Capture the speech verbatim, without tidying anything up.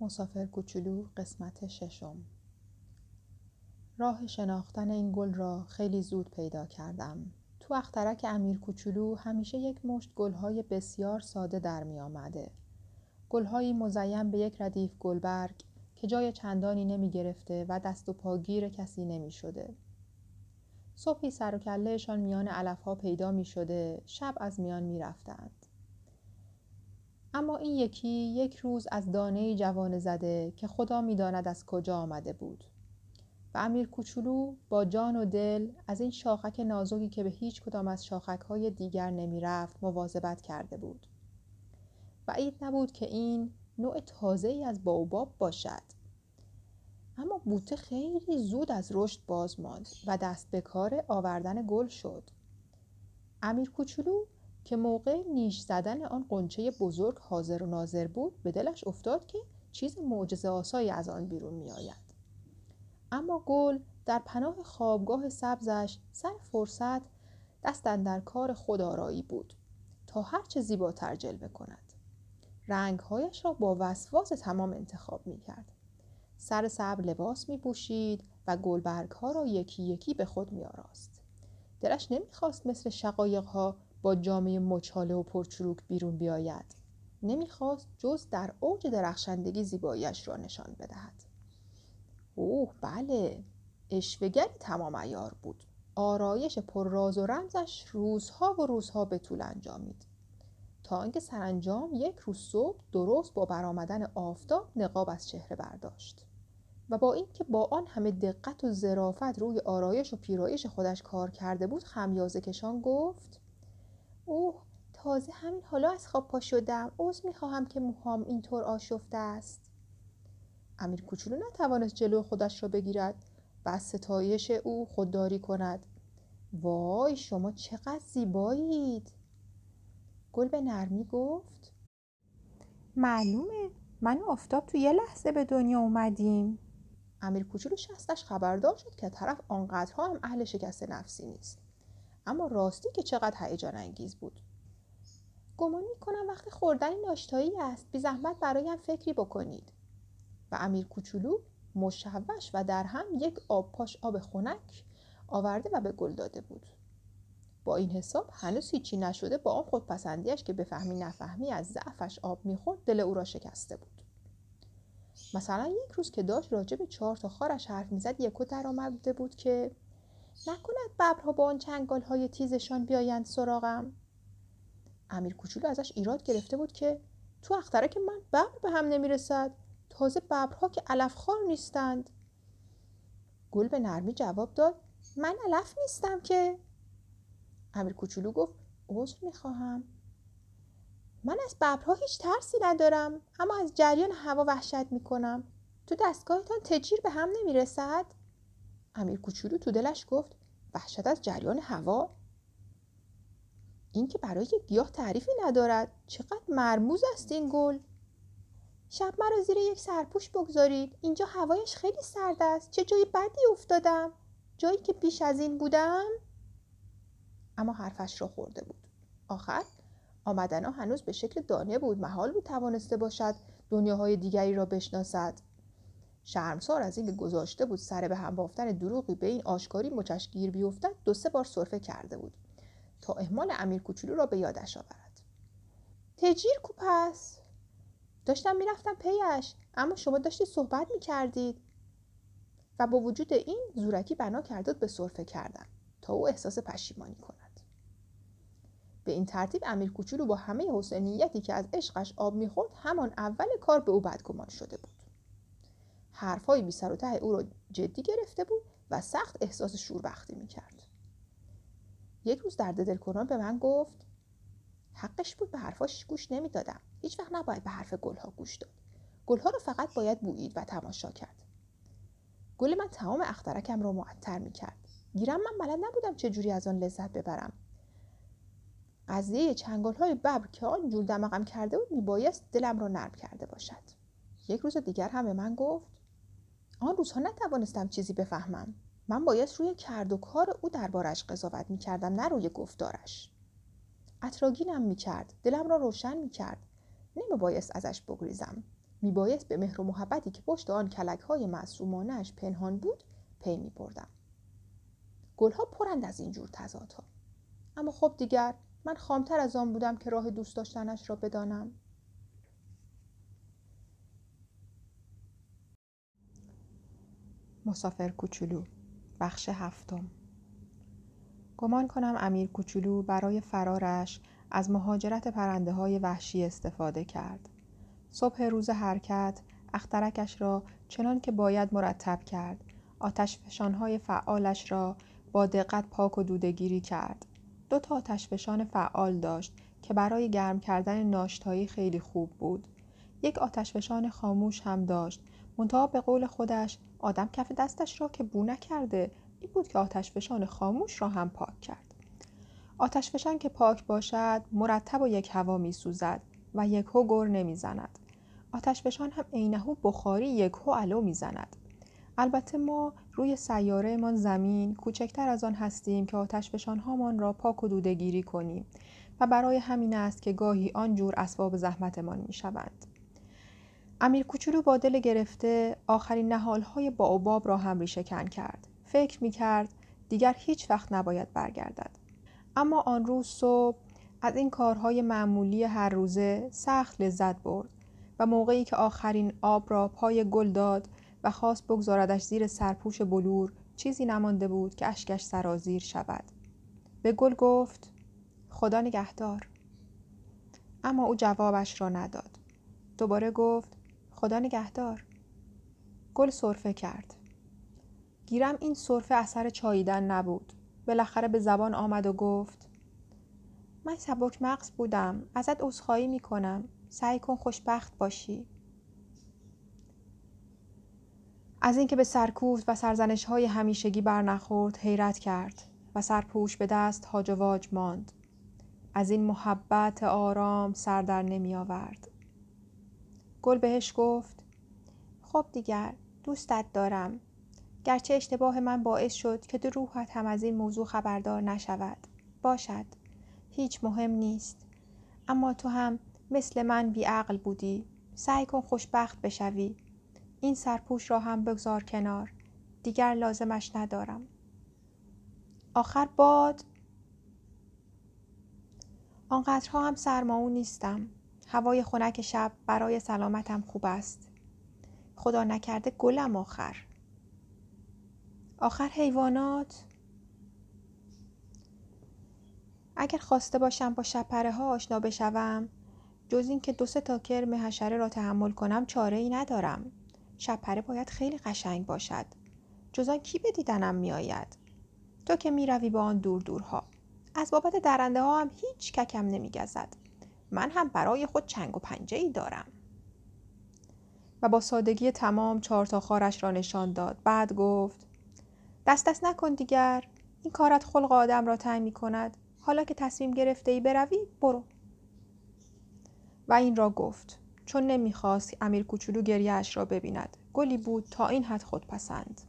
مسافر کوچولو قسمت ششم. راه شناختن این گل را خیلی زود پیدا کردم. تو اخترک امیر کوچولو همیشه یک مشت گل‌های بسیار ساده در می آمده. گل‌های مزین به یک ردیف گلبرگ که جای چندانی نمی گرفته و دست و پاگیر کسی نمی شده. صبحی سر و کلهشان میان علف‌ها پیدا می شده، شب از میان می رفتند. اما این یکی یک روز از دانه‌ای جوانه زده که خدا می داند از کجا آمده بود. و امیر کوچولو با جان و دل از این شاخک نازکی که به هیچ کدام از شاخک‌های دیگر نمی رفت مواظبت کرده بود. بعید نبود که این نوع تازه‌ای از باوباب باشد. اما بوته خیلی زود از رشد باز ماند و دست به کار آوردن گل شد. امیر کوچولو که موقع نیش زدن آن غنچه بزرگ حاضر و ناظر بود، به دلش افتاد که چیز معجزه آسایی از آن بیرون می آید. اما گل در پناه خوابگاه سبزش سر فرصت دست اندر کار خودآرایی بود تا هرچه زیباتر جلوه کند. رنگهایش را با وسواس تمام انتخاب می کرد. سر سبز لباس می پوشید و گلبرگها را یکی یکی به خود می آراست. دلش نمی خواست مثل شقایقها با جامه مچاله و پرچروک بیرون بیاید. نمی خواست جز در اوج درخشندگی زیباییش را نشان بدهد. اوه بله، اشوه‌گری تمام عیار بود. آرایش پر راز و رمزش روزها و روزها به طول انجامید تا اینکه سرانجام یک روز صبح درست با برآمدن آفتاب نقاب از چهره برداشت و با اینکه با آن همه دقت و ظرافت روی آرایش و پیرایش خودش کار کرده بود، خمیازه کشان گفت: اوه تازه همین حالا از خواب پا شدم، عذر می‌خواهم که موهام اینطور آشفته است. امیر کوچولو نتوانست جلو خودش را بگیرد و از ستایش او خودداری کند. وای شما چقدر زیبایید! گل به نرمی گفت: معلومه من و آفتاب تو یه لحظه به دنیا اومدیم. امیر کوچولو شستش خبردار شد که طرف آنقدرها هم اهل شکست نفسی نیست، اما راستی که چقدر هیجان انگیز بود. گمان می‌کنم وقت خوردن ناشتایی است، بی زحمت برایم فکری بکنید. و امیر کوچولو مشوش و در هم یک آب پاش آب خنک آورده و به گل داده بود. با این حساب هنوز هیچی نشده با آن خودپسندیش که بفهمی نفهمی از ضعفش آب میخورد، دل او را شکسته بود. مثلا یک روز که داشت راجع به چهار تا خارش حرف میزد، یکو در آمده بود که نکند ببرها با آن چنگال های تیزشان بیایند سراغم. امیر کوچولو ازش ایراد گرفته بود که تو اخترک که من ببر به هم نمیرسد، تازه ببرها که علفخوار نیستند. گل به نرمی جواب داد: من علف نیستم که. امیر کوچولو گفت: عذر میخواهم. من از ببرها هیچ ترسی ندارم، اما از جریان هوا وحشت میکنم. تو دستگاهتان تجیر به هم نمیرسد؟ امیر کوچولو تو دلش گفت: وحشت از جریان هوا؟ این که برای یک گیاه تعریفی ندارد. چقدر مرموز است این گل! شب مرا زیر یک سرپوش بگذارید، اینجا هوایش خیلی سرد است. چه جای بدی افتادم، جایی که پیش از این بودم. اما حرفش را خورده بود. آخر آمدنها هنوز به شکل دانه بود، محال بود توانسته باشد دنیاهای دیگری را بشناسد. شرمسار از اینکه گذاشته بود سر به هم بافتن دروغی به این آشکاری مچشگیر بیفتد، دو سه بار سرفه کرده بود تا اهمال امیر کوچولو را به یادش آورد. تجیر کو پس؟ داشتم میرفتم پیش، اما شما داشتی صحبت میکردید. و با وجود این زورکی بنا کرداد به سرفه کردن تا او احساس پشیمانی کند. به این ترتیب امیر کوچولو با همه حسنیتی که از عشقش آب میخورد، همان اول کار به او بدگمان شده بود. حرفهای بی سر و ته او را جدی گرفته بود و سخت احساس شوربختی میکرد. یک روز درد دلکنان به من گفت: حقش بود، به حرفاش گوش نمیدادم. هیچ وقت نباید به حرف گلها گوش داد. گلها رو فقط باید بویید و تماشا کرد. گل من تمام اخترکم رو معطر میکرد. گیرم من بلد نبودم چجوری از آن لذت ببرم. قضیه چنگالهای ببر که آن جور دماغم کرده بود میبایست دلم رو نرم کرده باشد. یک روز دیگر هم به من گفت: آن روزها نتوانستم چیزی بفهمم. من بایست روی کرد و کار او دربارش قضاوت میکردم، نه روی گفتارش. اطراگینم میکرد، دلم را روشن میکرد. نمیبایست ازش بگریزم. میبایست به مهر و محبتی که پشت آن کلک‌های معصومانه‌اش پنهان بود پی می‌بردم. گل‌ها پرند از این جور تضادها. اما خب دیگر من خامتر از آن بودم که راه دوست داشتنش را بدانم. مسافر کوچولو، بخش هفتم. گمان کنم امیر کوچولو برای فرارش از مهاجرت پرنده‌های وحشی استفاده کرد. صبح روز حرکت اخترکش را چنان که باید مرتب کرد، آتش فشان‌های فعالش را با دقت پاک و دوده‌گیری کرد. دو تا آتش فشان فعال داشت که برای گرم کردن ناشتایی خیلی خوب بود. یک آتش فشان خاموش هم داشت، منتها به قول خودش آدم کف دستش را که بو نکرده، این بود که آتش فشان خاموش را هم پاک کرد. آتش فشان که پاک باشد مرتب و یک هوا می سوزد و یک هو گر نمی زند. آتش فشان هم عینه‌و بخاری یک هو علو می زند. البته ما روی سیاره من زمین کوچکتر از آن هستیم که آتش فشان هامان را پاک و دوده گیری کنیم و برای همین است که گاهی آنجور اسباب زحمتمان می شوند. امیر کوچولو با دل گرفته آخرین نهالهای باوباب را هم ریشه کن کرد. فکر می کرد دیگر هیچ وقت نباید برگردد. اما آن روز صبح از این کارهای معمولی هر روزه سخت لذت برد و موقعی که آخرین آب را پای گل داد و خواست بگذاردش زیر سرپوش بلور، چیزی نمانده بود که اشکش سرازیر شود. به گل گفت خدا نگهدار، اما او جوابش را نداد. دوباره گفت خدا نگهدار. گل سرفه کرد. گیرم این سرفه اثر چاییدن نبود. بالاخره به زبان آمد و گفت من سبک مغز بودم، ازت عذرخواهی میکنم، سعی کن خوشبخت باشی. از اینکه به سرکوفت و سرزنش‌های همیشگی برنخورد حیرت کرد و سرپوش به دست هاج و واج ماند. از این محبت آرام سر در نمی آورد. گل بهش گفت خب دیگر دوستت دارم، گرچه اشتباه من باعث شد که در روحت هم از این موضوع خبردار نشود. باشد، هیچ مهم نیست، اما تو هم مثل من بیعقل بودی، سعی کن خوشبخت بشوی. این سرپوش را هم بگذار کنار، دیگر لازمش ندارم. آخر باد، آنقدرها هم سرماو نیستم، هوای خنک شب برای سلامتم خوب است. خدا نکرده گلم آخر. آخر حیوانات، اگر خواسته باشم با شپره ها آشنا بشوم، جز این که دو سه تا کرم حشره را تحمل کنم چاره ای ندارم. شپره باید خیلی قشنگ باشد. جز آن کی به دیدنم می آید؟ تو که می روی با آن دور دورها. از بابت درنده ها هم هیچ ککم نمی گزد. من هم برای خود چنگ و پنجه ای دارم. و با سادگی تمام چهار تا خارش را نشان داد. بعد گفت دست دست نکن دیگر، این کارت خلق آدم را تنگ می کند. حالا که تصمیم گرفته ای بروی، برو. و این را گفت چون نمی‌خواست امیر کوچولو گریه‌اش را ببیند. گلی بود تا این حد خودپسند.